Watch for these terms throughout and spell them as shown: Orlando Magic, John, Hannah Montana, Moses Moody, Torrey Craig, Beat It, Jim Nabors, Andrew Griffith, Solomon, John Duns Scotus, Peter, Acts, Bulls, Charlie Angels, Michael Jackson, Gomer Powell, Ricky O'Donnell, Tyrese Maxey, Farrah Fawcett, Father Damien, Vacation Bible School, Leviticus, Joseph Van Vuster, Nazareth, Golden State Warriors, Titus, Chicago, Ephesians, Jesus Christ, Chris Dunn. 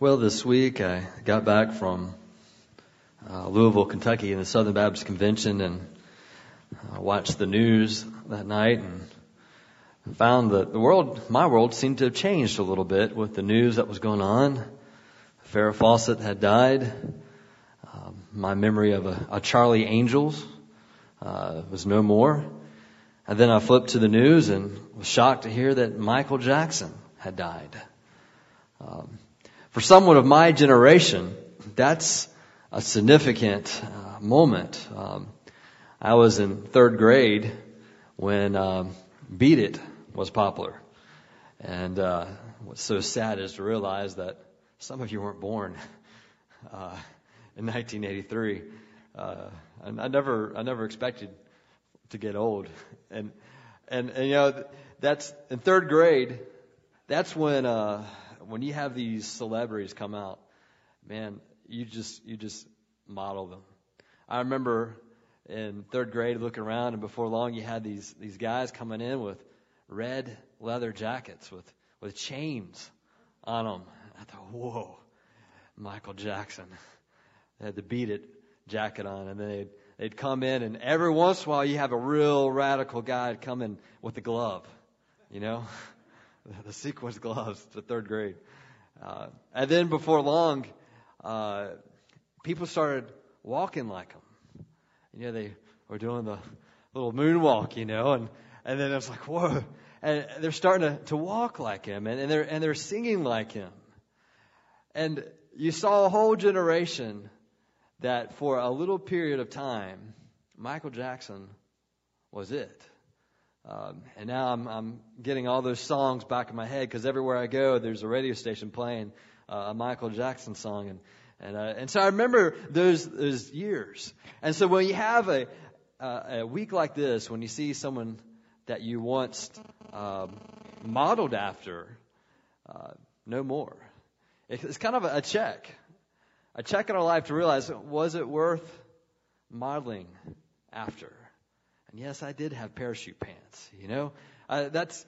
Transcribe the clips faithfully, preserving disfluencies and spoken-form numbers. Well, this week I got back from uh, Louisville, Kentucky, and the Southern Baptist Convention, and I watched the news that night and found that the world, my world, seemed to have changed a little bit with the news that was going on. Farrah Fawcett had died. Um, my memory of a, a Charlie Angels uh, was no more. And then I flipped to the news and was shocked to hear that Michael Jackson had died. Um, For someone of my generation, that's a significant uh, moment. Um, I was in third grade when um, Beat It was popular. And uh, what's so sad is to realize that some of you weren't born uh, in nineteen eighty-three. Uh, and I never, I never expected to get old. And, and, and you know, that's in third grade, that's when... Uh, When you have these celebrities come out, man, you just you just model them. I remember in third grade looking around, and before long you had these these guys coming in with red leather jackets with, with chains on them. I thought, whoa, Michael Jackson. They had the Beat It jacket on, and then they'd, they'd come in, and every once in a while you have a real radical guy come in with the glove, you know. The sequence gloves to third grade. Uh, and then before long, uh, people started walking like them. You know, they were doing the little moonwalk, you know, and, and then it was like, whoa. And they're starting to, to walk like him, and, and, they're, and they're singing like him. And you saw a whole generation that for a little period of time, Michael Jackson was it. Um, and now I'm, I'm getting all those songs back in my head because everywhere I go, there's a radio station playing uh, a Michael Jackson song. And and, uh, and so I remember those those years. And so when you have a, uh, a week like this, when you see someone that you once uh, modeled after, uh, no more. It's kind of a check, a check in our life to realize, was it worth modeling after? And yes, I did have parachute pants, you know. Uh, that's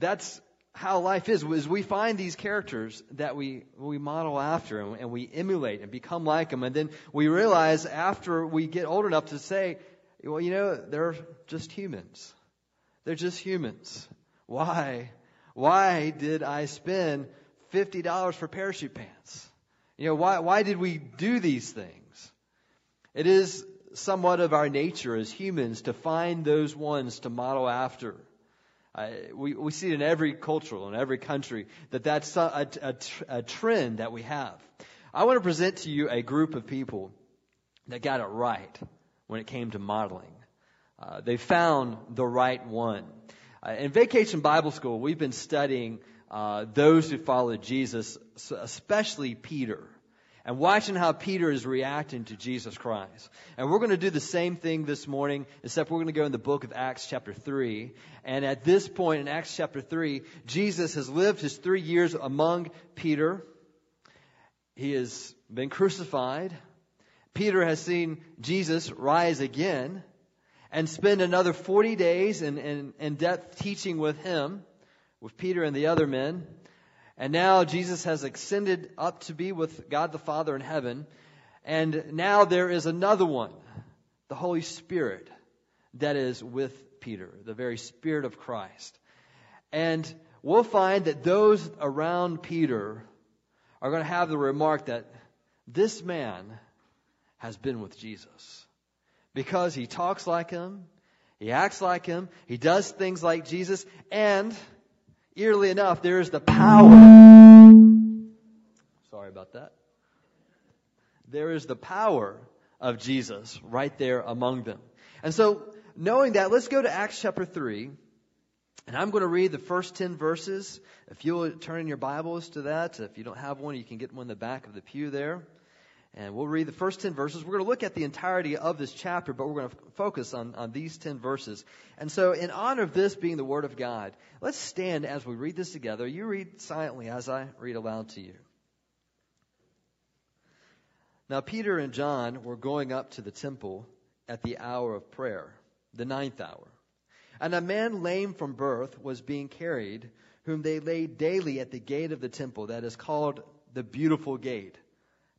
that's how life is, is we find these characters that we, we model after and, and we emulate and become like them. And then we realize after we get old enough to say, well, you know, they're just humans. They're just humans. Why? Why did I spend fifty dollars for parachute pants? You know, why, why did we do these things? It is somewhat of our nature as humans to find those ones to model after. Uh, we we see it in every culture, in every country, that that's a, a, a trend that we have. I want to present to you a group of people that got it right when it came to modeling. Uh, they found the right one. Uh, in Vacation Bible School, we've been studying uh, those who followed Jesus, especially Peter. And watching how Peter is reacting to Jesus Christ. And we're going to do the same thing this morning, except we're going to go in the book of Acts chapter three. And at this point in Acts chapter three, Jesus has lived his three years among Peter. He has been crucified. Peter has seen Jesus rise again and spend another forty days in, in, in depth teaching with him, with Peter and the other men. And now Jesus has ascended up to be with God the Father in heaven. And now there is another one, the Holy Spirit, that is with Peter, the very Spirit of Christ. And we'll find that those around Peter are going to have the remark that this man has been with Jesus. Because he talks like him, he acts like him, he does things like Jesus, and... eerily enough, there is the power. Sorry about that. There is the power of Jesus right there among them. And so, knowing that, let's go to Acts chapter three. And I'm going to read the first ten verses. If you'll turn in your Bibles to that. If you don't have one, you can get one in the back of the pew there. And we'll read the first ten verses. We're going to look at the entirety of this chapter, but we're going to focus on, on these ten verses. And so in honor of this being the Word of God, let's stand as we read this together. You read silently as I read aloud to you. Now Peter and John were going up to the temple at the hour of prayer, the ninth hour. And a man lame from birth was being carried, whom they laid daily at the gate of the temple, that is called the beautiful gate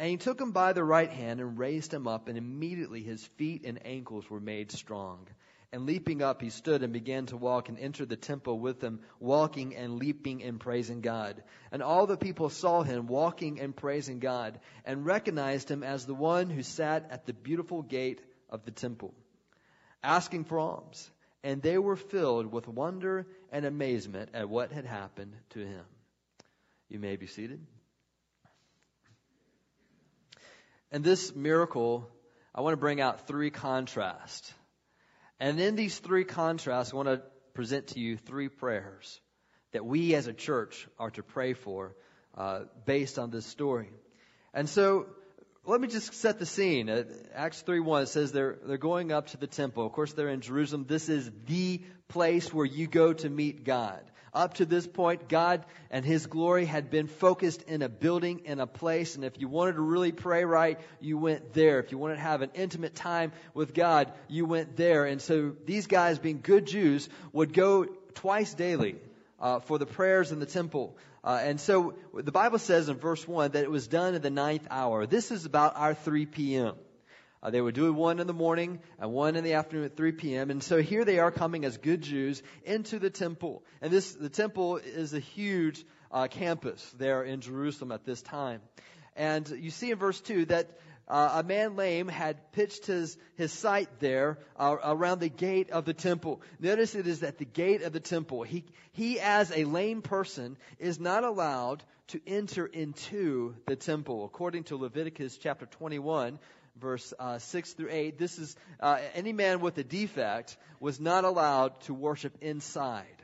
And he took him by the right hand and raised him up, and immediately his feet and ankles were made strong. And leaping up, he stood and began to walk and entered the temple with them, walking and leaping and praising God. And all the people saw him walking and praising God, and recognized him as the one who sat at the beautiful gate of the temple, asking for alms. And they were filled with wonder and amazement at what had happened to him. You may be seated. In this miracle, I want to bring out three contrasts. And in these three contrasts, I want to present to you three prayers that we as a church are to pray for uh, based on this story. And so let me just set the scene. Acts three one says they're, they're going up to the temple. Of course, they're in Jerusalem. This is the place where you go to meet God. Up to this point, God and his glory had been focused in a building, in a place. And if you wanted to really pray right, you went there. If you wanted to have an intimate time with God, you went there. And so these guys, being good Jews, would go twice daily uh, for the prayers in the temple. Uh, and so the Bible says in verse one that it was done at the ninth hour. This is about our three p.m. Uh, they would do one in the morning and one in the afternoon at three p.m. And so here they are coming as good Jews into the temple. And this the temple is a huge uh, campus there in Jerusalem at this time. And you see in verse two that uh, a man lame had pitched his, his sight there uh, around the gate of the temple. Notice it is at the gate of the temple. He, he as a lame person is not allowed to enter into the temple. According to Leviticus chapter twenty-one, Verse uh, six through eight, this is, uh, any man with a defect was not allowed to worship inside.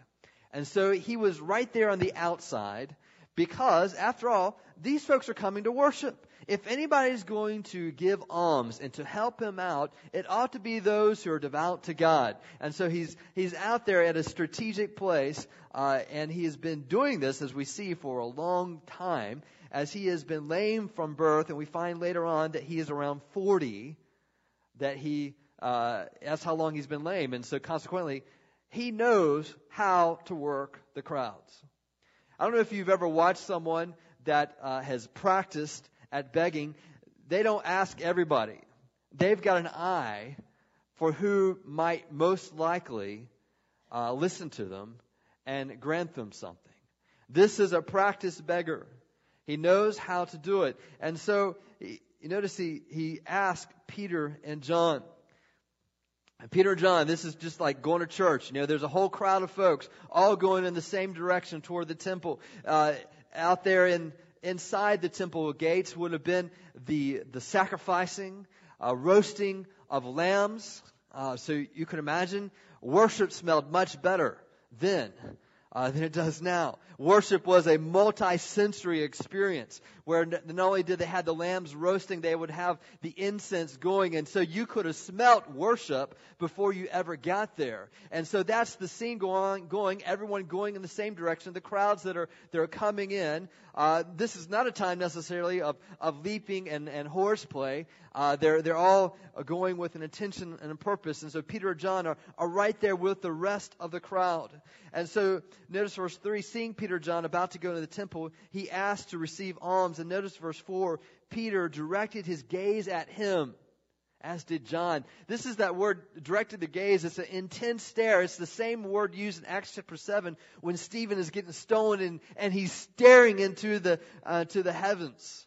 And so he was right there on the outside because, after all, these folks are coming to worship. If anybody's going to give alms and to help him out, it ought to be those who are devout to God. And so he's he's out there at a strategic place, uh, and he has been doing this, as we see, for a long time, as he has been lame from birth. And we find later on that he is around forty, that he, uh, that's how long he's been lame. And so consequently, he knows how to work the crowds. I don't know if you've ever watched someone that uh, has practiced at begging. They don't ask everybody. They've got an eye for who might most likely uh, listen to them and grant them something. This is a practiced beggar. He knows how to do it. And so, you notice he, he asked Peter and John. And Peter and John, this is just like going to church. You know, there's a whole crowd of folks all going in the same direction toward the temple. Uh, out there in inside the temple gates would have been the, the sacrificing, uh, roasting of lambs. Uh, so you can imagine worship smelled much better then. Uh, than it does now. Worship was a multi-sensory experience where not only did they have the lambs roasting, they would have the incense going. And so you could have smelt worship before you ever got there. And so that's the scene going, going everyone going in the same direction. The crowds that are that are coming in. Uh, this is not a time necessarily of, of leaping and, and horseplay. Uh, they're, they're all going with an intention and a purpose. And so Peter and John are, are right there with the rest of the crowd. And so notice verse three, seeing Peter and John about to go into the temple, he asked to receive alms. And notice verse four, Peter directed his gaze at him, as did John. This is that word, directed the gaze. It's an intense stare. It's the same word used in Acts chapter seven when Stephen is getting stoned and, and he's staring into the uh, to the heavens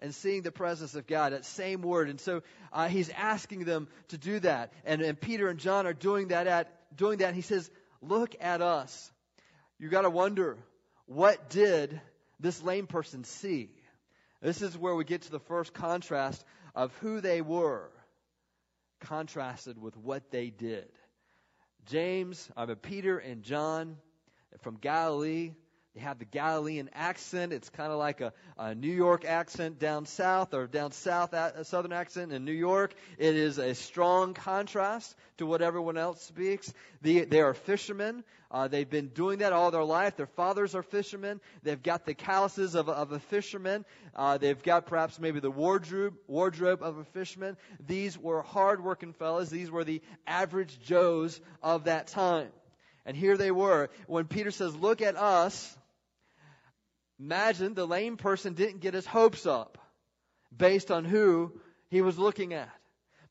and seeing the presence of God, that same word. And so uh, he's asking them to do that. And, and Peter and John are doing that. At, doing that. He says, "Look at us." You got to wonder, what did this lame person see? This is where we get to the first contrast of who they were contrasted with what they did. James, I mean, Peter and John from Galilee, They have the Galilean accent. It's kind of like a, a New York accent down south, or down south, a southern accent in New York. It is a strong contrast to what everyone else speaks. The, they are fishermen. Uh, they've been doing that all their life. Their fathers are fishermen. They've got the calluses of, of a fisherman. Uh, they've got perhaps maybe the wardrobe, wardrobe of a fisherman. These were hard-working fellas. These were the average Joes of that time. And here they were. When Peter says, look at us, imagine the lame person didn't get his hopes up based on who he was looking at.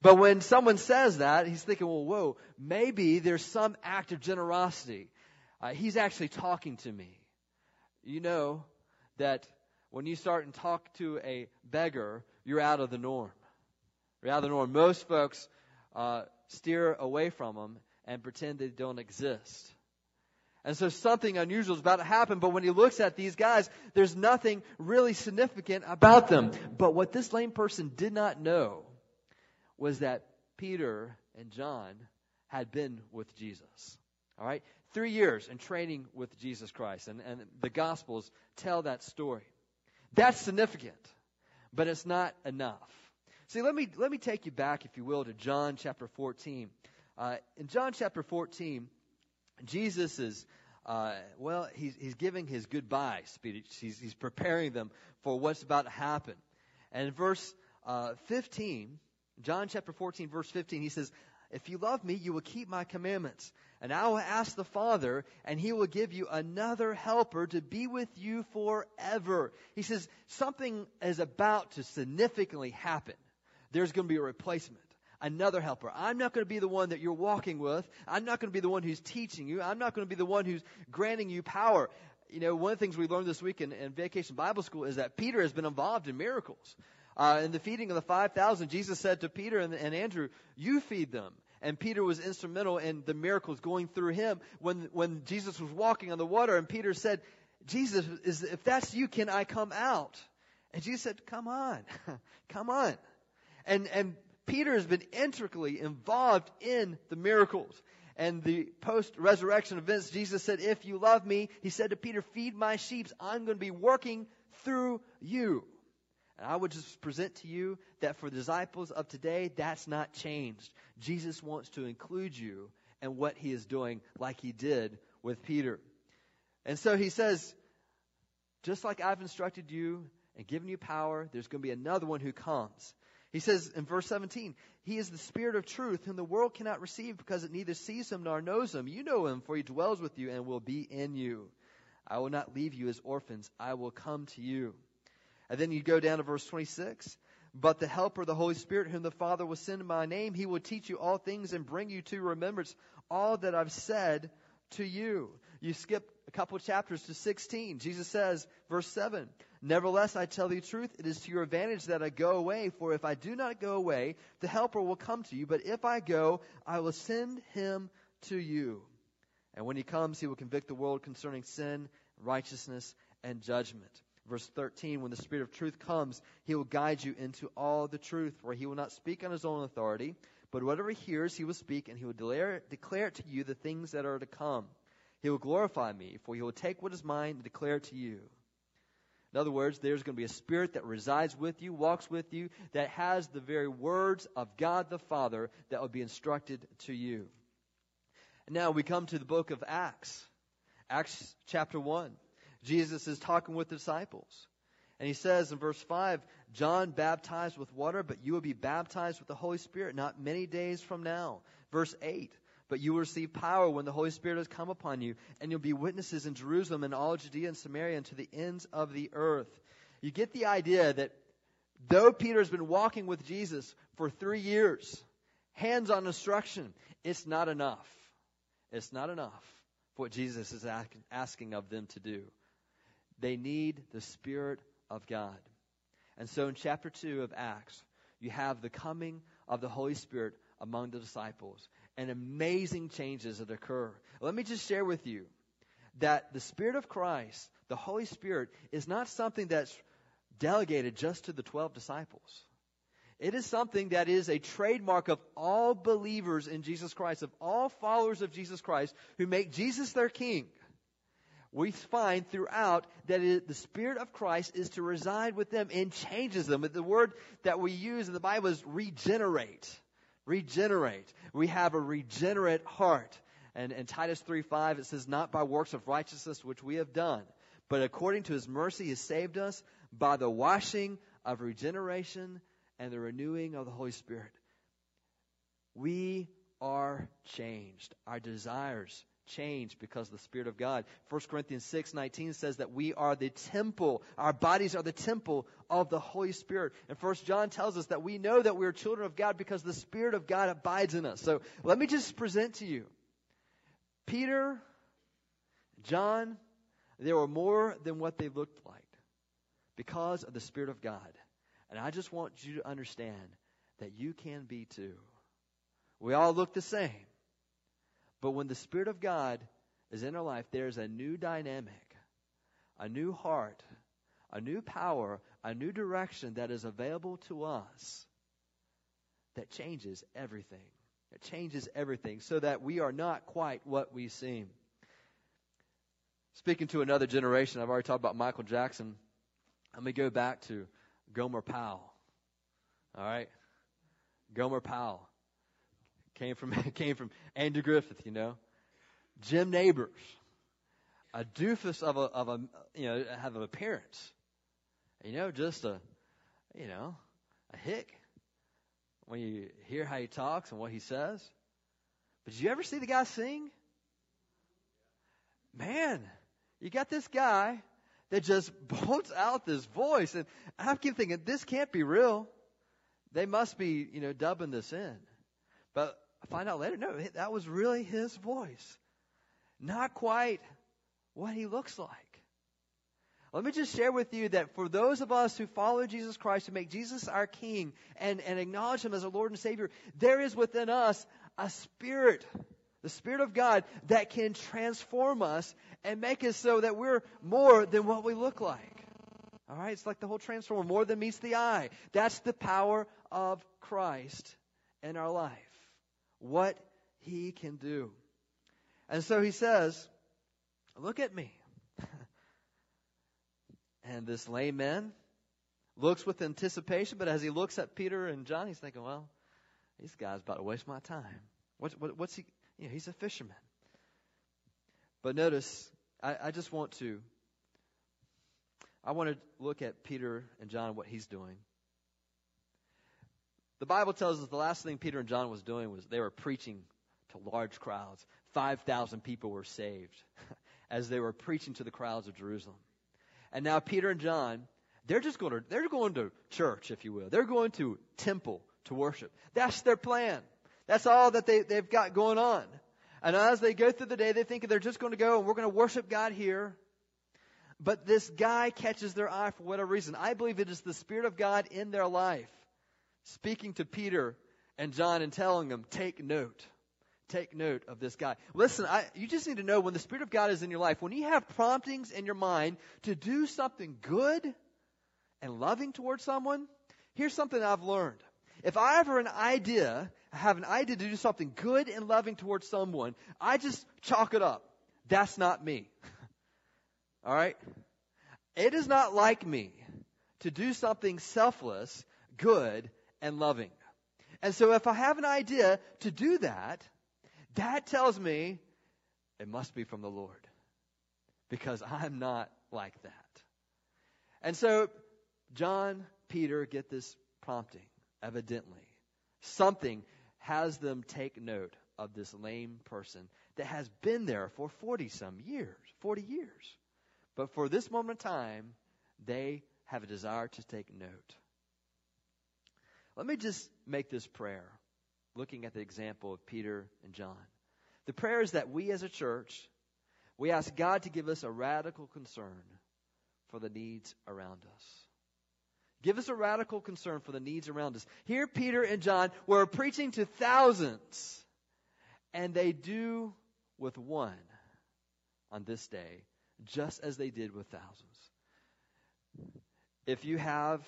But when someone says that, he's thinking, well, whoa, maybe there's some act of generosity. Uh, he's actually talking to me. You know that when you start and talk to a beggar, you're out of the norm. You're out of the norm. Most folks uh, steer away from them and pretend they don't exist. And so something unusual is about to happen. But when he looks at these guys, there's nothing really significant about them. But what this lame person did not know was that Peter and John had been with Jesus. All right? Three years in training with Jesus Christ. And, and the Gospels tell that story. That's significant. But it's not enough. See, let me, let me take you back, if you will, to John chapter fourteen. Uh, in John chapter fourteen, Jesus is, uh, well, he's, he's giving his goodbye speech. He's, he's preparing them for what's about to happen. And in verse uh, fifteen, John chapter fourteen, verse fifteen, he says, if you love me, you will keep my commandments. And I will ask the Father, and he will give you another helper to be with you forever. He says something is about to significantly happen. There's going to be a replacement. Another helper. I'm not going to be the one that you're walking with. I'm not going to be the one who's teaching you. I'm not going to be the one who's granting you power. You know, one of the things we learned this week in, in Vacation Bible School is that Peter has been involved in miracles. Uh, in the feeding of the five thousand, Jesus said to Peter and, and Andrew, you feed them. And Peter was instrumental in the miracles going through him when, when Jesus was walking on the water. And Peter said, Jesus, is, if that's you, can I come out? And Jesus said, come on. Come on. And, and, Peter has been intricately involved in the miracles and the post-resurrection events. Jesus said, if you love me, he said to Peter, feed my sheep. I'm going to be working through you. And I would just present to you that for the disciples of today, that's not changed. Jesus wants to include you in what he is doing like he did with Peter. And so he says, just like I've instructed you and given you power, there's going to be another one who comes. He says in verse seventeen, he is the Spirit of truth, whom the world cannot receive because it neither sees him nor knows him. You know him, for he dwells with you and will be in you. I will not leave you as orphans. I will come to you. And then you go down to verse twenty-six. But the helper, the Holy Spirit, whom the Father will send in my name, he will teach you all things and bring you to remembrance all that I've said to you. You skip a couple chapters to sixteen. Jesus says, verse seven, nevertheless, I tell you the truth, it is to your advantage that I go away. For if I do not go away, the helper will come to you. But if I go, I will send him to you. And when he comes, he will convict the world concerning sin, righteousness, and judgment. Verse thirteen, when the Spirit of truth comes, he will guide you into all the truth. For he will not speak on his own authority, but whatever he hears, he will speak, and he will declare, declare to you the things that are to come. He will glorify me, for he will take what is mine and declare it to you. In other words, there's going to be a spirit that resides with you, walks with you, that has the very words of God the Father that will be instructed to you. And now we come to the book of Acts. Acts chapter one. Jesus is talking with the disciples. And he says in verse five, John baptized with water, but you will be baptized with the Holy Spirit not many days from now. Verse eight. But you will receive power when the Holy Spirit has come upon you, and you'll be witnesses in Jerusalem and all Judea and Samaria and to the ends of the earth. You get the idea that though Peter has been walking with Jesus for three years, hands-on instruction, it's not enough. It's not enough for what Jesus is asking of them to do. They need the Spirit of God. And so in chapter two of Acts, you have the coming of the Holy Spirit among the disciples, and amazing changes that occur. Let me just share with you that the Spirit of Christ, the Holy Spirit, is not something that's delegated just to the twelve disciples. It is something that is a trademark of all believers in Jesus Christ, of all followers of Jesus Christ who make Jesus their king. we find throughout that it, the Spirit of Christ is to reside with them and changes them. The word that we use in the Bible is regenerate. Regenerate. We have a regenerate heart. And in Titus three five, it says, not by works of righteousness which we have done, but according to his mercy he saved us by the washing of regeneration and the renewing of the Holy Spirit. We are changed. Our desires change because of the Spirit of God. First Corinthians six nineteen says that we are the temple. Our bodies are the temple of the Holy Spirit. And First John tells us that we know that we are children of God because the Spirit of God abides in us. So let me just present to you, Peter, John, they were more than what they looked like because of the Spirit of God. And I just want you to understand that you can be too. We all look the same. But when the Spirit of God is in our life, there's a new dynamic, a new heart, a new power, a new direction that is available to us that changes everything. It changes everything so that we are not quite what we seem. Speaking to another generation, I've already talked about Michael Jackson. Let me go back to Gomer Powell. All right? Gomer Powell. Came from came from Andrew Griffith, you know, Jim Nabors, a doofus of a of a you know have an appearance, you know, just a you know a hick when you hear how he talks and what he says. But did you ever see the guy sing? Man, you got this guy that just bolts out this voice, and I keep thinking this can't be real. They must be you know dubbing this in, but I find out later, no, that was really his voice. Not quite what he looks like. Let me just share with you that for those of us who follow Jesus Christ, who make Jesus our King and, and acknowledge him as our Lord and Savior, there is within us a spirit, the Spirit of God, that can transform us and make us so that we're more than what we look like. All right? It's like the whole transformer, more than meets the eye. That's the power of Christ in our life. What he can do. And so he says, look at me. And this lame man looks with anticipation, but as he looks at Peter and John, he's thinking, well, this guy's about to waste my time. What, what, what's he? You know, he's a fisherman. But notice, I, I just want to, I want to look at Peter and John, what he's doing. The Bible tells us the last thing Peter and John was doing was they were preaching to large crowds. five thousand people were saved as they were preaching to the crowds of Jerusalem. And now Peter and John, they're just going to they're going to church, if you will. They're going to temple to worship. That's their plan. That's all that they, they've got going on. And as they go through the day, they think they're just going to go and we're going to worship God here. But this guy catches their eye for whatever reason. I believe it is the Spirit of God in their life, speaking to Peter and John and telling them, take note. Take note of this guy. Listen, I, you just need to know when the Spirit of God is in your life, when you have promptings in your mind to do something good and loving towards someone, here's something I've learned. If I ever an idea, have an idea to do something good and loving towards someone, I just chalk it up. That's not me. All right? It is not like me to do something selfless, good, and loving. And so if I have an idea to do that, that tells me it must be from the Lord, because I'm not like that. And so John, Peter get this prompting, evidently. Something has them take note of this lame person that has been there for forty some years, forty years. But for this moment in time, they have a desire to take note. Let me just make this prayer, looking at the example of Peter and John. The prayer is that we as a church, we ask God to give us a radical concern for the needs around us. Give us a radical concern for the needs around us. Here Peter and John were preaching to thousands, and they do with one on this day, just as they did with thousands. If you have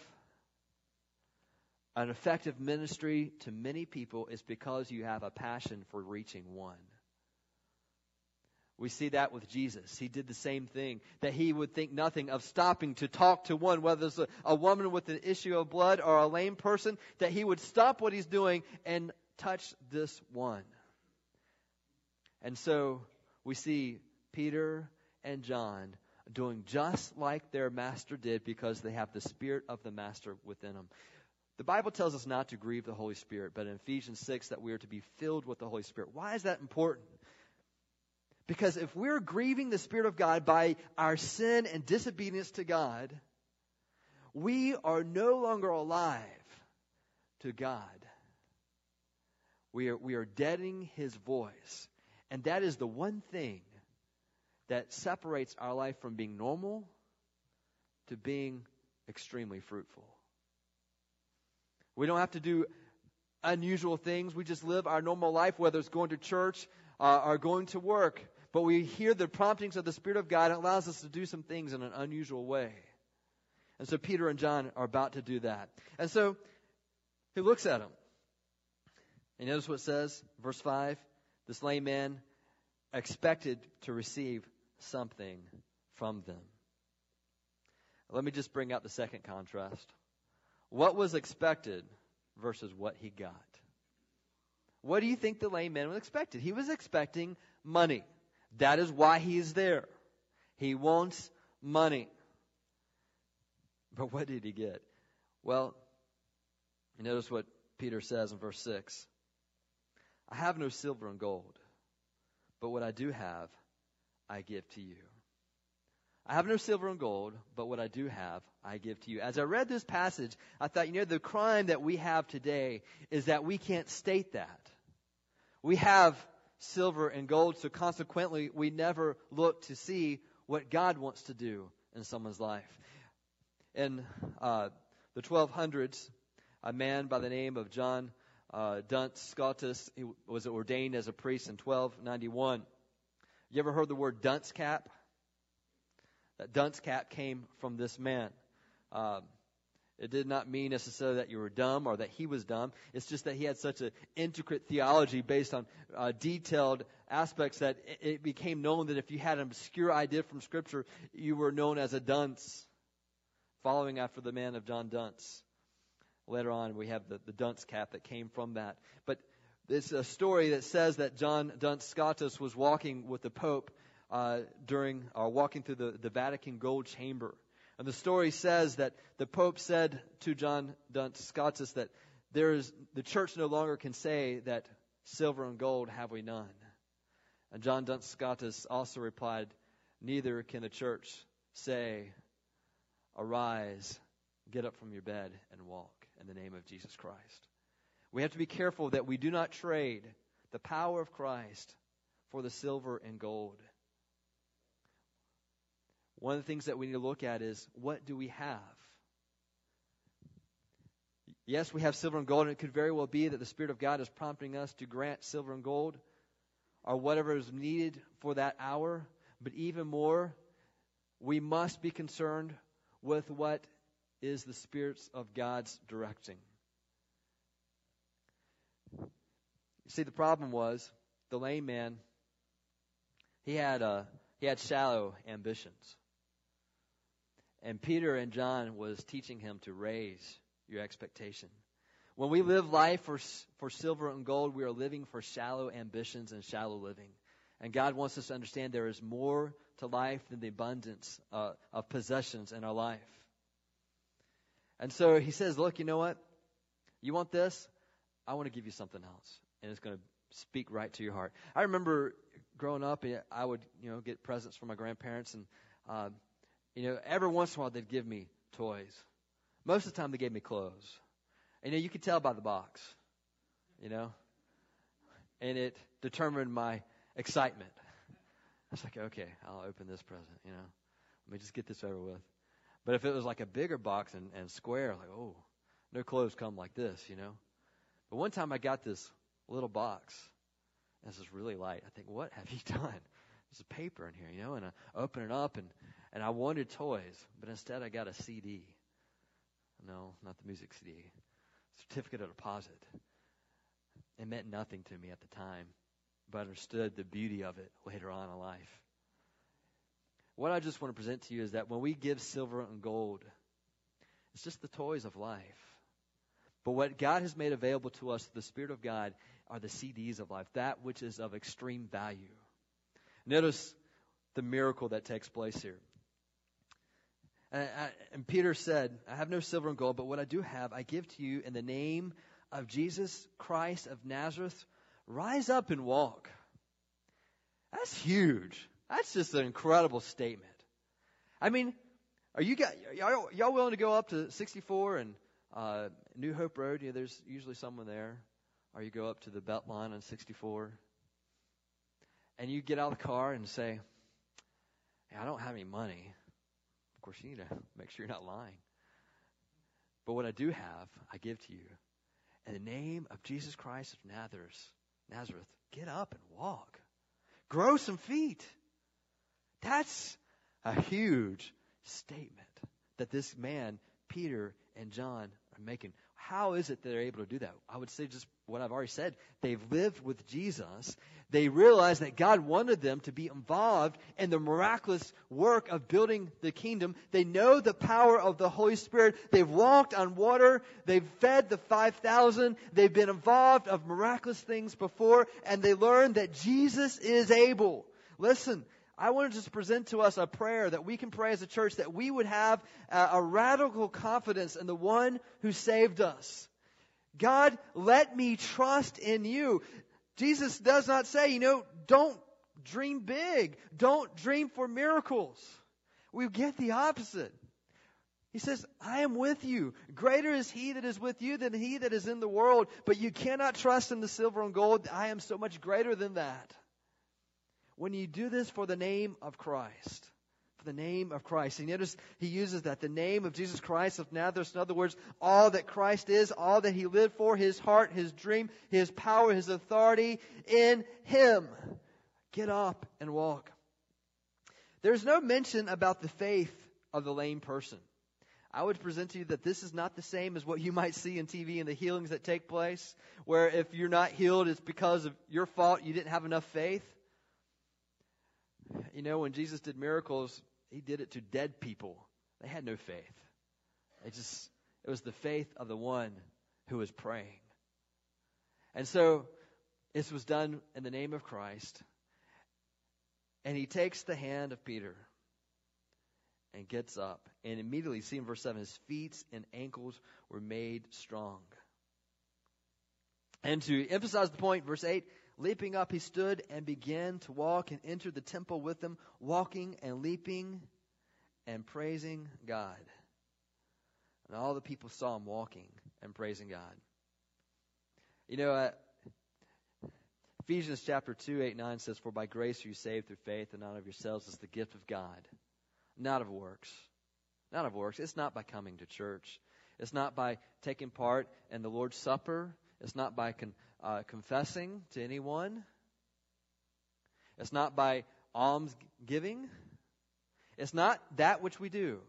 an effective ministry to many people, is because you have a passion for reaching one. We see that with Jesus. He did the same thing, that he would think nothing of stopping to talk to one, whether it's a, a woman with an issue of blood or a lame person, that he would stop what he's doing and touch this one. And so we see Peter and John doing just like their master did, because they have the spirit of the master within them. The Bible tells us not to grieve the Holy Spirit, but in Ephesians six that we are to be filled with the Holy Spirit. Why is that important? Because if we're grieving the Spirit of God by our sin and disobedience to God, we are no longer alive to God. We are, we are deadening his voice. And that is the one thing that separates our life from being normal to being extremely fruitful. We don't have to do unusual things. We just live our normal life, whether it's going to church uh, or going to work. But we hear the promptings of the Spirit of God. It allows us to do some things in an unusual way. And so Peter and John are about to do that. And so he looks at them. And notice what it says, verse five. This lame man expected to receive something from them. Let me just bring out the second contrast. What was expected versus what he got. What do you think the lame man was expected? He was expecting money. That is why he's there. He wants money. But what did he get? Well, notice what Peter says in verse six. I have no silver and gold, but what I do have, I give to you. I have no silver and gold, but what I do have, I give to you. As I read this passage, I thought, you know, the crime that we have today is that we can't state that. We have silver and gold, so consequently, we never look to see what God wants to do in someone's life. In uh, the twelve hundreds, a man by the name of John Uh, Duns Scotus, he was ordained as a priest in twelve ninety-one. You ever heard the word dunce cap? That dunce cap came from this man. Um, it did not mean necessarily that you were dumb or that he was dumb. It's just that he had such an intricate theology based on uh, detailed aspects that it, it became known that if you had an obscure idea from Scripture, you were known as a dunce, following after the man of John Duns. Later on, we have the, the dunce cap that came from that. But it's a story that says that John Duns Scotus was walking with the Pope uh, during, or uh, walking through the, the Vatican gold chamber. And the story says that the Pope said to John Duns Scotus that there is, the church no longer can say that silver and gold have we none. And John Duns Scotus also replied, neither can the church say, arise, get up from your bed and walk. In the name of Jesus Christ. We have to be careful that we do not trade the power of Christ for the silver and gold. One of the things that we need to look at is, what do we have? Yes, we have silver and gold, and it could very well be that the Spirit of God is prompting us to grant silver and gold or whatever is needed for that hour. But even more, we must be concerned with what is the spirits of God's directing. You see, the problem was the lame man. He had uh, he had shallow ambitions, and Peter and John was teaching him to raise your expectation. When we live life for for silver and gold, we are living for shallow ambitions and shallow living. And God wants us to understand there is more to life than the abundance uh, of possessions in our life. And so he says, look, you know what? You want this? I want to give you something else. And it's going to speak right to your heart. I remember growing up, I would, you know, get presents from my grandparents. And, uh, you know, every once in a while they'd give me toys. Most of the time they gave me clothes. And, you know, you could tell by the box, you know. And it determined my excitement. I was like, okay, I'll open this present, you know. Let me just get this over with. But if it was like a bigger box and, and square, like, oh, no clothes come like this, you know. But one time I got this little box. And this is really light. I think, what have you done? There's a paper in here, you know. And I open it up, and, and I wanted toys. But instead I got a C D. No, not the music C D. Certificate of deposit. It meant nothing to me at the time. but understood the beauty of it later on in life. What I just want to present to you is that when we give silver and gold, it's just the toys of life. But what God has made available to us, the Spirit of God, are the C Ds of life, that which is of extreme value. Notice the miracle that takes place here. And, I, and Peter said, I have no silver and gold, but what I do have, I give to you in the name of Jesus Christ of Nazareth. Rise up and walk. That's huge. That's just an incredible statement. I mean, are you guys, y'all, y'all willing to go up to sixty-four and uh, New Hope Road? You know, there's usually someone there. Or you go up to the belt line on sixty-four. And you get out of the car and say, hey, I don't have any money. Of course, you need to make sure you're not lying. But what I do have, I give to you. In the name of Jesus Christ of Nazareth, Nazareth, get up and walk. Grow some feet. That's a huge statement that this man, Peter and John, are making. How is it that they're able to do that? I would say just what I've already said. They've lived with Jesus. They realized that God wanted them to be involved in the miraculous work of building the kingdom. They know the power of the Holy Spirit. They've walked on water. They've fed the five thousand. They've been involved of miraculous things before. And they learned that Jesus is able. Listen, I want to just present to us a prayer that we can pray as a church, that we would have a, a radical confidence in the one who saved us. God, let me trust in you. Jesus does not say, you know, don't dream big. Don't dream for miracles. We get the opposite. He says, I am with you. Greater is he that is with you than he that is in the world. But you cannot trust in the silver and gold. I am so much greater than that. When you do this for the name of Christ, for the name of Christ. And notice he uses that, the name of Jesus Christ of Nazareth. In other words, all that Christ is, all that he lived for, his heart, his dream, his power, his authority in him. Get up and walk. There's no mention about the faith of the lame person. I would present to you that this is not the same as what you might see in T V and the healings that take place, where if you're not healed, it's because of your fault, you didn't have enough faith. You know, when Jesus did miracles, he did it to dead people. They had no faith. It just, it was the faith of the one who was praying. And so this was done in the name of Christ. And he takes the hand of Peter and gets up. And immediately, see in verse seven, his feet and ankles were made strong. And to emphasize the point, verse eight, leaping up, he stood and began to walk and entered the temple with them, walking and leaping and praising God. And all the people saw him walking and praising God. You know, uh, Ephesians chapter two, eight, nine says, for by grace are you saved through faith, and not of yourselves. It's the gift of God, not of works. Not of works. It's not by coming to church. It's not by taking part in the Lord's Supper. It's not by con- uh, confessing to anyone. It's not by alms giving. It's not that which we do.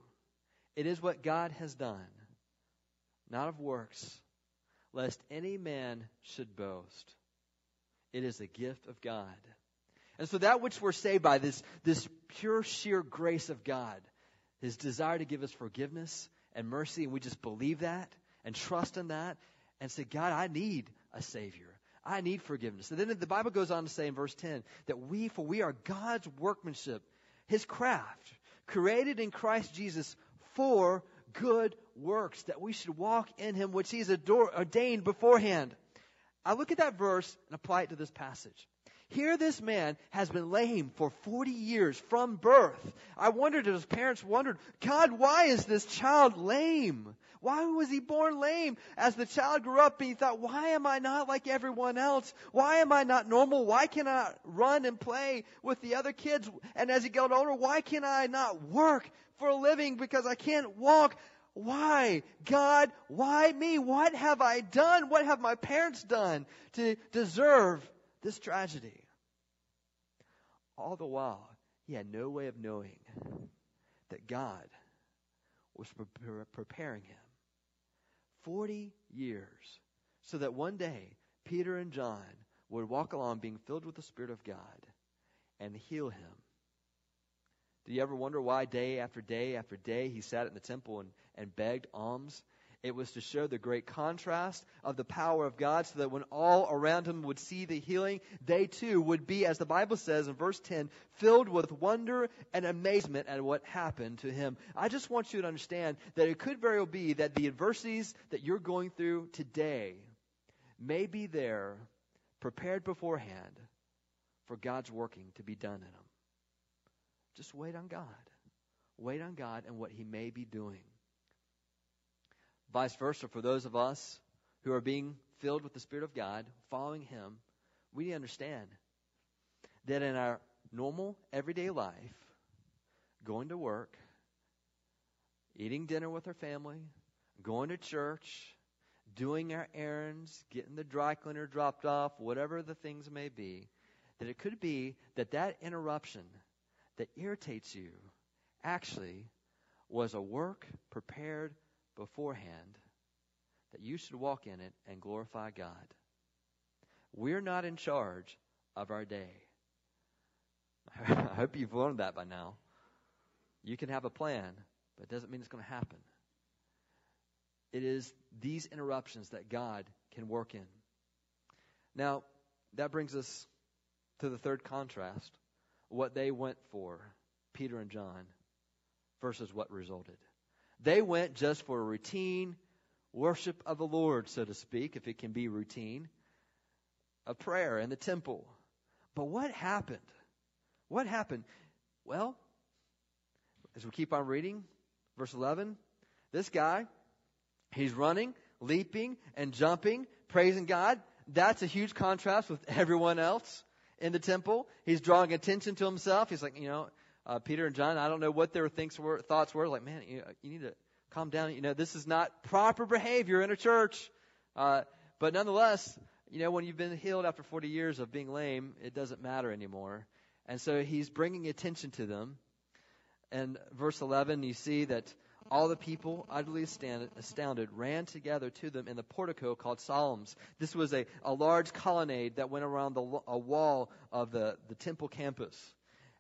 It is what God has done, not of works, lest any man should boast. It is a gift of God. And so that which we're saved by, this, this pure, sheer grace of God, his desire to give us forgiveness and mercy, and we just believe that and trust in that. And say, God, I need a Savior. I need forgiveness. And then the Bible goes on to say in verse ten that we, for we are God's workmanship, his craft, created in Christ Jesus for good works, that we should walk in him, which he's ador- ordained beforehand. I look at that verse and apply it to this passage. Here this man has been lame for forty years from birth. I wondered if his parents wondered, God, why is this child lame? Why was he born lame? As the child grew up, he thought, why am I not like everyone else? Why am I not normal? Why can I run and play with the other kids? And as he got older, why can I not work for a living because I can't walk? Why, God, why me? What have I done? What have my parents done to deserve this tragedy? All the while, he had no way of knowing that God was pre- preparing him forty years so that one day Peter and John would walk along being filled with the Spirit of God and heal him. Do you ever wonder why day after day after day he sat in the temple and, and begged alms? It was to show the great contrast of the power of God so that when all around him would see the healing, they too would be, as the Bible says in verse ten, filled with wonder and amazement at what happened to him. I just want you to understand that it could very well be that the adversities that you're going through today may be there, prepared beforehand for God's working to be done in them. Just wait on God. Wait on God and what he may be doing. Vice versa, for those of us who are being filled with the Spirit of God, following him, we need to understand that in our normal, everyday life, going to work, eating dinner with our family, going to church, doing our errands, getting the dry cleaner dropped off, whatever the things may be, that it could be that that interruption that irritates you actually was a work prepared beforehand, that you should walk in it and glorify God. We're not in charge of our day. I hope you've learned that by now. You can have a plan, but it doesn't mean it's going to happen. It is these interruptions that God can work in. Now, that brings us to the third contrast, what they went for, Peter and John, versus what resulted. They went just for a routine worship of the Lord, so to speak, if it can be routine, a prayer in the temple. But what happened? What happened? Well, as we keep on reading, verse eleven, this guy, he's running, leaping, and jumping, praising God. That's a huge contrast with everyone else in the temple. He's drawing attention to himself. He's like, you know, Uh, Peter and John, I don't know what their thinks were, thoughts were. Like, man, you, you need to calm down. You know, this is not proper behavior in a church. Uh, but nonetheless, you know, when you've been healed after forty years of being lame, it doesn't matter anymore. And so he's bringing attention to them. And verse eleven, you see that all the people, utterly astounded, ran together to them in the portico called Solomon's. This was a, a large colonnade that went around the, a wall of the, the temple campus.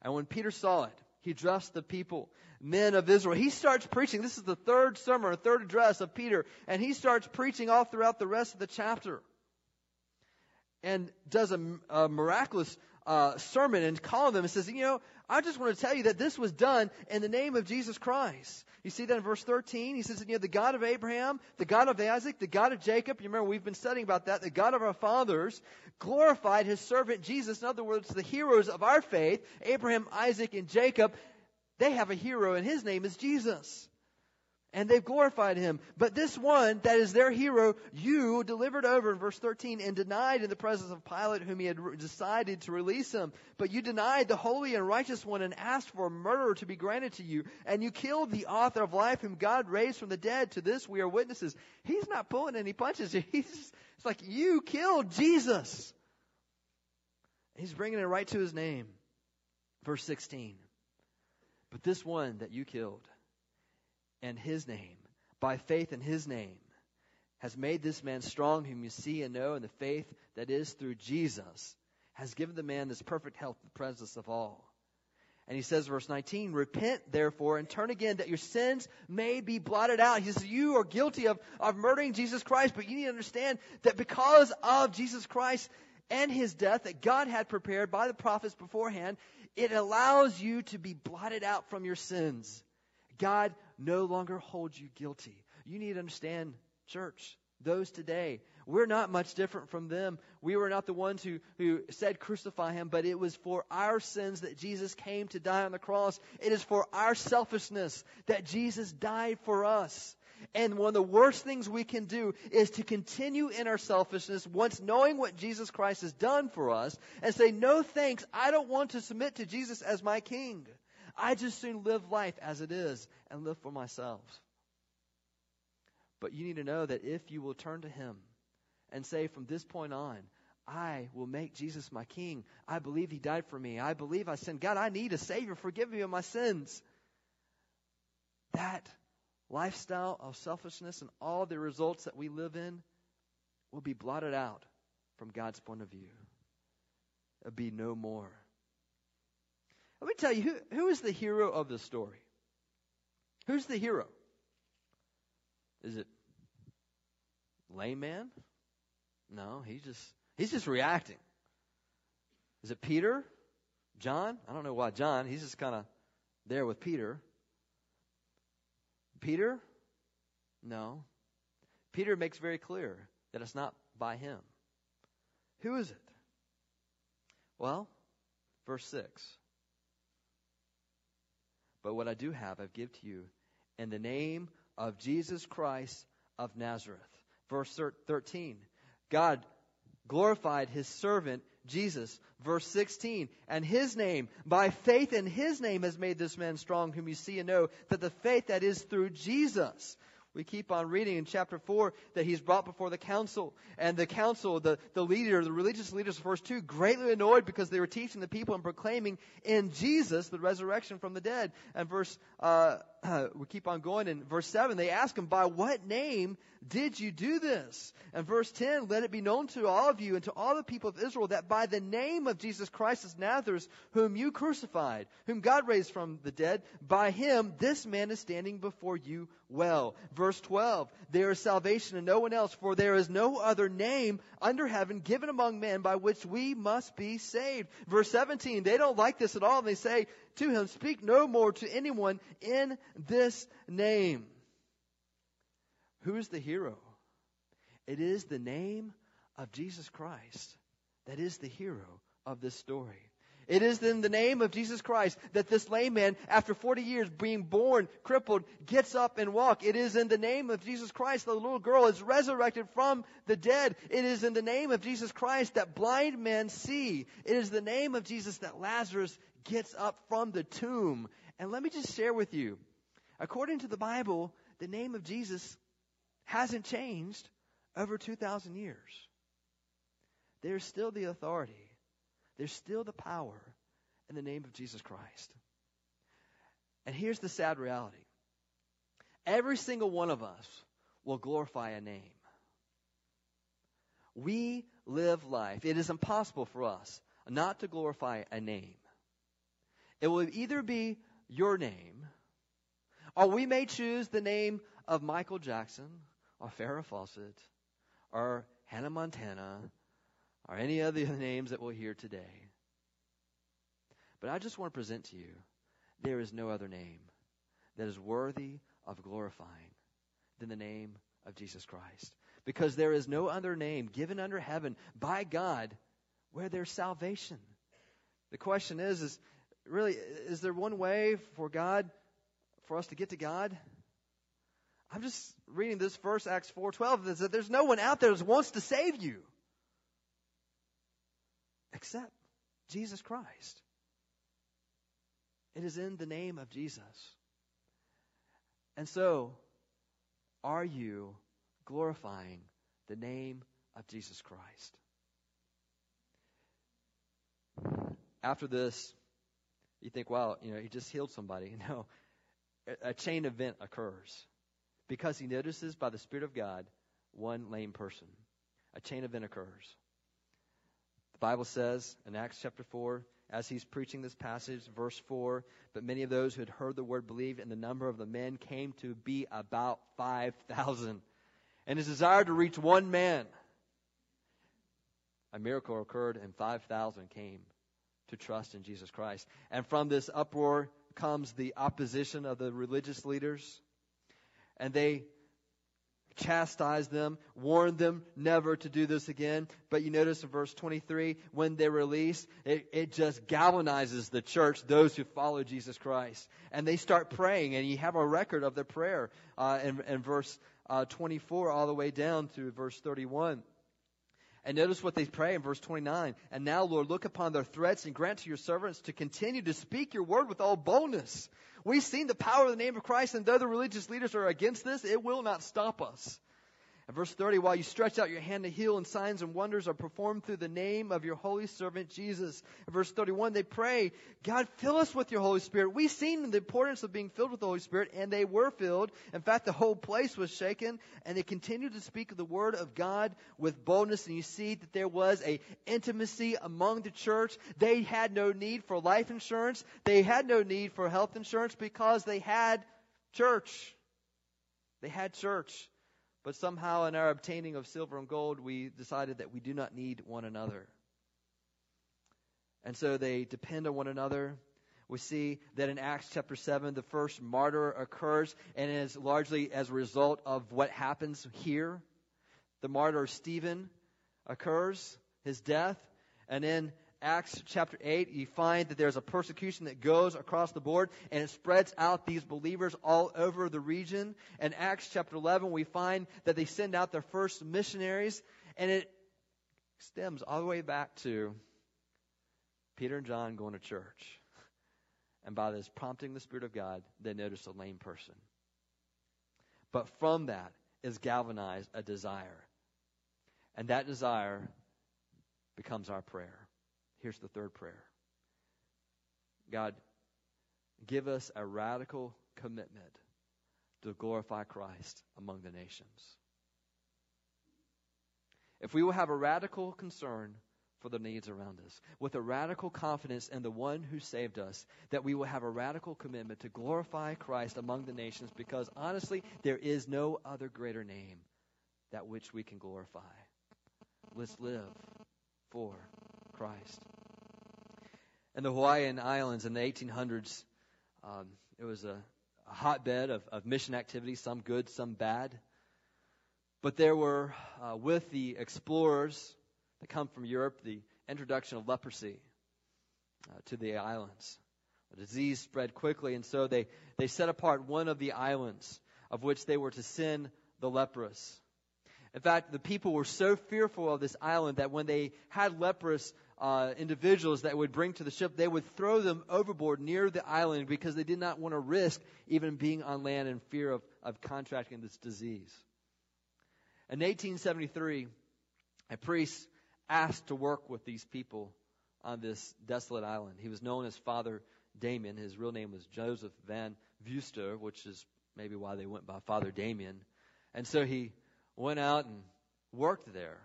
And when Peter saw it, he addressed the people, men of Israel. He starts preaching. This is the third sermon, third address of Peter. And he starts preaching all throughout the rest of the chapter. And does a, a miraculous uh, sermon and calling them and says, you know, I just want to tell you that this was done in the name of Jesus Christ. You see that in verse thirteen. He says, you know, the God of Abraham, the God of Isaac, the God of Jacob. You remember we've been studying about that. The God of our fathers glorified his servant Jesus. In other words, the heroes of our faith, Abraham, Isaac, and Jacob, they have a hero, and his name is Jesus. And they've glorified him. But this one that is their hero, you delivered over in verse thirteen and denied in the presence of Pilate, whom he had decided to release him. But you denied the holy and righteous one and asked for a murderer to be granted to you. And you killed the author of life, whom God raised from the dead. To this we are witnesses. He's not pulling any punches. He's just, it's like, you killed Jesus. He's bringing it right to his name. Verse sixteen. But this one that you killed, and his name, by faith in his name, has made this man strong, whom you see and know, and the faith that is through Jesus has given the man this perfect health in the presence of all. And he says, verse nineteen, repent, therefore, and turn again, that your sins may be blotted out. He says, you are guilty of, of murdering Jesus Christ, but you need to understand that because of Jesus Christ and his death that God had prepared by the prophets beforehand, it allows you to be blotted out from your sins. God no longer holds you guilty. You need to understand, church, those today, we're not much different from them. We were not the ones who, who said crucify him, but it was for our sins that Jesus came to die on the cross. It is for our selfishness that Jesus died for us. And one of the worst things we can do is to continue in our selfishness once knowing what Jesus Christ has done for us and say, no thanks, I don't want to submit to Jesus as my king. I just soon live life as it is and live for myself. But you need to know that if you will turn to him and say, from this point on, I will make Jesus my king. I believe he died for me. I believe I sinned. God, I need a Savior. Forgive me of my sins. That lifestyle of selfishness and all the results that we live in will be blotted out from God's point of view. be no more. Let me tell you, who, who is the hero of the story? Who's the hero? Is it layman? No, he's just he's just reacting. Is it Peter? John? I don't know why John. He's just kind of there with Peter. Peter? No. Peter makes very clear that it's not by him. Who is it? Well, verse six. But what I do have, I've given to you in the name of Jesus Christ of Nazareth. Verse thirteen. God glorified his servant Jesus. Verse sixteen, and his name, by faith in his name has made this man strong, whom you see and know, that the faith that is through Jesus. We keep on reading in chapter four that he's brought before the council. And the council, the, the leader, the religious leaders of verse two, greatly annoyed because they were teaching the people and proclaiming in Jesus the resurrection from the dead. And verse, uh, we keep on going in verse seven. They ask him, by what name did you do this? And verse ten, let it be known to all of you and to all the people of Israel that by the name of Jesus Christ of Nazareth, whom you crucified, whom God raised from the dead, by him this man is standing before you well. Verse twelve, there is salvation in no one else, for there is no other name under heaven given among men by which we must be saved. Verse seventeen, they don't like this at all. And they say to him, speak no more to anyone in this name. Who is the hero? It is the name of Jesus Christ that is the hero of this story. It is in the name of Jesus Christ that this lame man, after forty years being born crippled, gets up and walks. It is in the name of Jesus Christ that the little girl is resurrected from the dead. It is in the name of Jesus Christ that blind men see. It is the name of Jesus that Lazarus gets up from the tomb. And let me just share with you, according to the Bible, the name of Jesus hasn't changed over two thousand years. There's still the authority. There's still the power in the name of Jesus Christ. And here's the sad reality. Every single one of us will glorify a name. We live life. It is impossible for us not to glorify a name. It will either be your name, or we may choose the name of Michael Jackson, or Farrah Fawcett, or Hannah Montana, or any other names that we'll hear today. But I just want to present to you, there is no other name that is worthy of glorifying than the name of Jesus Christ. Because there is no other name given under heaven by God where there's salvation. The question is, is really, is there one way for God, for us to get to God? I'm just reading this verse, Acts four twelve, that says there's no one out there that wants to save you except Jesus Christ. It is in the name of Jesus. And so, are you glorifying the name of Jesus Christ? After this, you think, wow, you know, he just healed somebody. No, a chain event occurs because he notices by the Spirit of God one lame person. A chain event occurs. Bible says in Acts chapter four, as he's preaching this passage, verse four, but many of those who had heard the word believed, and the number of the men came to be about five thousand. And his desire to reach one man, a miracle occurred, and five thousand came to trust in Jesus Christ. And from this uproar comes the opposition of the religious leaders, and they chastised them, warned them never to do this again. But you notice in verse twenty-three, when they're released, it, it just galvanizes the church, those who follow Jesus Christ. And they start praying, and you have a record of their prayer uh, in, in verse uh, twenty-four all the way down through verse thirty-one. And notice what they pray in verse twenty-nine. And now, Lord, look upon their threats and grant to your servants to continue to speak your word with all boldness. We've seen the power of the name of Christ, and though the religious leaders are against this, it will not stop us. At verse thirty, while you stretch out your hand to heal, and signs and wonders are performed through the name of your holy servant Jesus. At verse thirty-one, they pray, God, fill us with your Holy Spirit. We've seen the importance of being filled with the Holy Spirit, and they were filled. In fact, the whole place was shaken, and they continued to speak the word of God with boldness. And you see that there was an intimacy among the church. They had no need for life insurance. They had no need for health insurance because they had church. They had church. But somehow in our obtaining of silver and gold, we decided that we do not need one another. And so they depend on one another. We see that in Acts chapter seven, the first martyr occurs, and it is largely as a result of what happens here. The martyr Stephen occurs, his death. And in Acts chapter eight, you find that there's a persecution that goes across the board, and it spreads out these believers all over the region. In Acts chapter eleven, we find that they send out their first missionaries, and it stems all the way back to Peter and John going to church. And by this prompting the Spirit of God, they notice a lame person. But from that is galvanized a desire. And that desire becomes our prayer. Here's the third prayer. God, give us a radical commitment to glorify Christ among the nations. If we will have a radical concern for the needs around us, with a radical confidence in the one who saved us, that we will have a radical commitment to glorify Christ among the nations, because honestly, there is no other greater name that which we can glorify. Let's live for Christ. In the Hawaiian Islands in the eighteen hundreds, um, it was a, a hotbed of, of mission activity, some good, some bad. But there were, uh, with the explorers that come from Europe, the introduction of leprosy uh, to the islands. The disease spread quickly, and so they, they set apart one of the islands of which they were to send the leprous. In fact, the people were so fearful of this island that when they had leprous uh, individuals that would bring to the ship, they would throw them overboard near the island because they did not want to risk even being on land in fear of, of contracting this disease. In eighteen seventy-three, a priest asked to work with these people on this desolate island. He was known as Father Damien. His real name was Joseph Van Vuster, which is maybe why they went by Father Damien. And so he went out and worked there.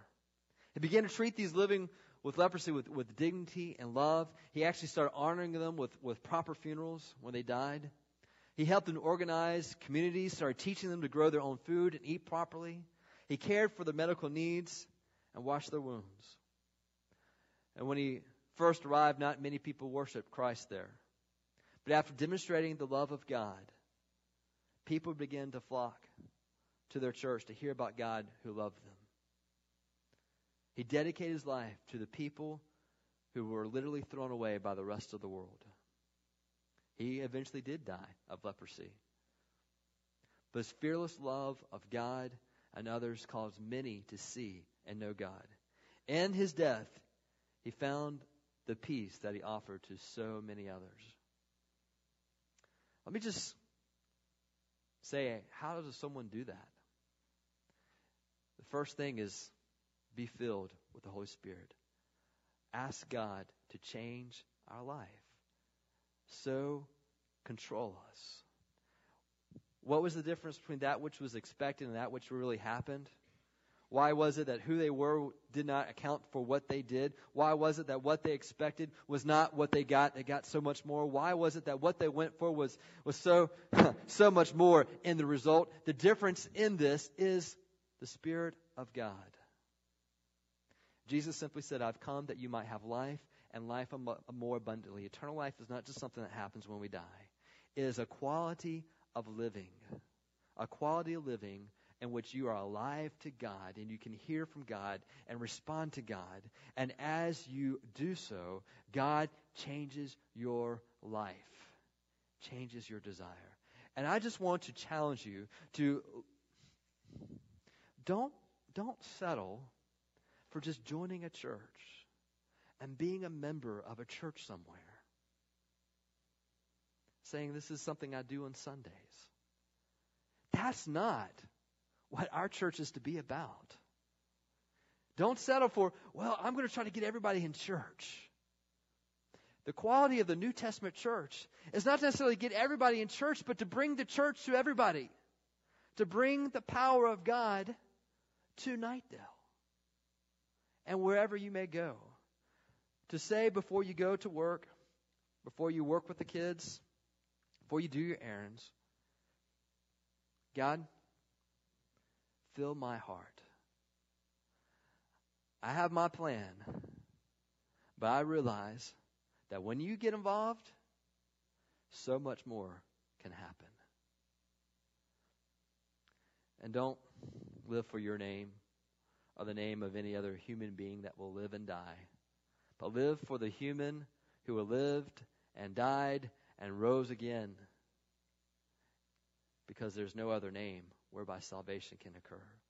He began to treat these living with leprosy with, with dignity and love. He actually started honoring them with, with proper funerals when they died. He helped them organize communities, started teaching them to grow their own food and eat properly. He cared for their medical needs and washed their wounds. And when he first arrived, not many people worshiped Christ there. But after demonstrating the love of God, people began to flock to their church to hear about God who loved them. He dedicated his life to the people who were literally thrown away by the rest of the world. He eventually did die of leprosy. But his fearless love of God and others caused many to see and know God. In his death, he found the peace that he offered to so many others. Let me just say, how does someone do that? The first thing is be filled with the Holy Spirit. Ask God to change our life. So control us. What was the difference between that which was expected and that which really happened? Why was it that who they were did not account for what they did? Why was it that what they expected was not what they got? They got so much more. Why was it that what they went for was, was so, so much more in the result? The difference in this is the Spirit of God. Jesus simply said, I've come that you might have life and life more abundantly. Eternal life is not just something that happens when we die. It is a quality of living, a quality of living in which you are alive to God and you can hear from God and respond to God. And as you do so, God changes your life, changes your desire. And I just want to challenge you to don't, don't settle for just joining a church and being a member of a church somewhere, saying this is something I do on Sundays. That's not what our church is to be about. Don't settle for, well, I'm going to try to get everybody in church. The quality of the New Testament church is not necessarily to get everybody in church, but to bring the church to everybody. To bring the power of God to Nightdale. And wherever you may go. To say before you go to work, before you work with the kids, before you do your errands, God, fill my heart. I have my plan, but I realize that when you get involved, so much more can happen. And don't live for your name or the name of any other human being that will live and die, but live for the human who lived and died and rose again, because there's no other name whereby salvation can occur.